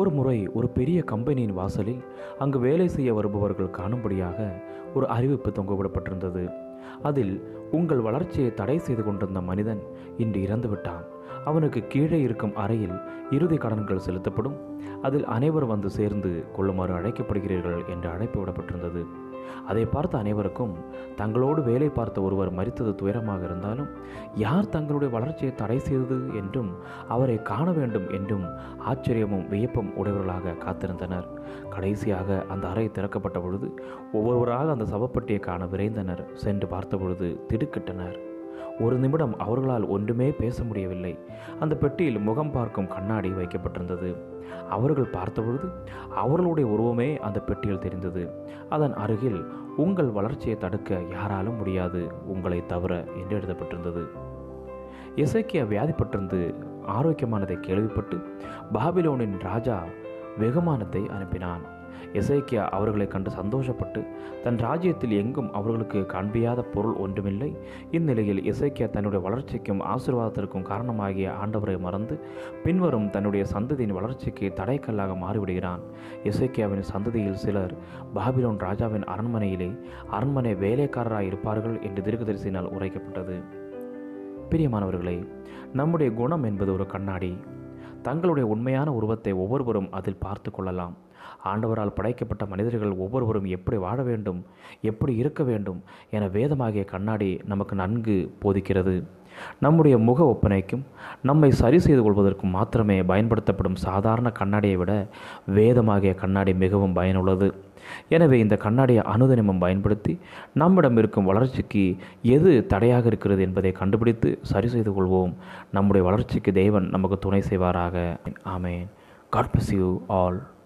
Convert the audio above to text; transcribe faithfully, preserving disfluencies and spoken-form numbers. ஒரு முறை ஒரு பெரிய கம்பெனியின் வாசலில் அங்கு வேலை செய்ய வருபவர்கள் காணும்படியாக ஒரு அறிவிப்பு தொங்கவிடப்பட்டிருந்தது. அதில் உங்கள் வளர்ச்சியை தடை செய்து கொண்டிருந்த மனிதன் இன்று இறந்துவிட்டான், அவனுக்கு கீழே இருக்கும் அறையில் இறுதி கடன்கள் செலுத்தப்படும், அதில் அனைவர் வந்து சேர்ந்து கொள்ளுமாறு அழைக்கப்படுகிறீர்கள் என்று அழைப்பு விடப்பட்டிருந்தது. அதை பார்த்த அனைவருக்கும் தங்களோடு வேலை பார்த்த ஒருவர் மரித்தது துயரமாக இருந்தாலும், யார் தங்களுடைய வளர்ச்சியை தடை செய்தது என்றும் அவரை காண வேண்டும் என்றும் ஆச்சரியமும் வியப்பும் உடையவர்களாக காத்திருந்தனர். கடைசியாக அந்த அறை திறக்கப்பட்ட பொழுது ஒவ்வொருவராக அந்த சவப்பட்டியை காண விரைந்தனர். சென்று பார்த்த பொழுது திடுக்கிட்டனர். ஒரு நிமிடம் அவர்களால் ஒன்றுமே பேச முடியவில்லை. அந்த பெட்டியில் முகம் பார்க்கும் கண்ணாடி வைக்கப்பட்டிருந்தது. அவர்கள் பார்த்தபொழுது அவர்களுடைய உருவமே அந்த பெட்டியில் தெரிந்தது. அதன் அருகில் உங்கள் வளர்ச்சியை தடுக்க யாராலும் முடியாது, உங்களை தவிர என்று எழுதப்பட்டிருந்தது. எசேக்கியா வியாதிப்பட்டிருந்து ஆரோக்கியமானதை கேள்விப்பட்டு பாபிலோனின் ராஜா வெகுமானத்தை அனுப்பினான். எசேக்கியா அவர்களை கண்டு சந்தோஷப்பட்டு தன் ராஜ்யத்தில் எங்கும் அவர்களுக்கு காண்பியாத பொருள் ஒன்றுமில்லை. இந்நிலையில் எசேக்கியா தன்னுடைய வளர்ச்சிக்கும் ஆசீர்வாதத்திற்கும் காரணமாகிய ஆண்டவரை மறந்து பின்வரும் தன்னுடைய சந்ததியின் வளர்ச்சிக்கு தடைக்கல்லாக மாறிவிடுகிறான். எசேக்கியாவின் சந்ததியில் சிலர் பாபிலோன் ராஜாவின் அரண்மனையிலே அரண்மனை வேலைக்காரராக இருப்பார்கள் என்று தீர்க்கதரிசினால் உரைக்கப்பட்டது. பிரியமானவர்களே, நம்முடைய குணம் என்பது ஒரு கண்ணாடி. தங்களுடைய உண்மையான உருவத்தை ஒவ்வொருவரும் அதில் பார்த்து கொள்ளலாம். ஆண்டவரால் படைக்கப்பட்ட மனிதர்கள் ஒவ்வொருவரும் எப்படி வாழ வேண்டும், எப்படி இருக்க வேண்டும் என வேதமாகிய கண்ணாடி நமக்கு நன்கு போதிக்கிறது. நம்முடைய முக ஒப்பனைக்கும் நம்மை சரி செய்து கொள்வதற்கும் மாத்திரமே பயன்படுத்தப்படும் சாதாரண கண்ணாடியை விட வேதமாகிய கண்ணாடி மிகவும் பயனுள்ளது. எனவே இந்த கண்ணாடியை அனுதினமும் பயன்படுத்தி நம்மிடம் இருக்கும் வளர்ச்சிக்கு எது தடையாக இருக்கிறது என்பதை கண்டுபிடித்து சரி செய்து கொள்வோம். நம்முடைய வளர்ச்சிக்கு தேவன் நமக்கு துணை செய்வாராக. ஆமேன். God bless you all.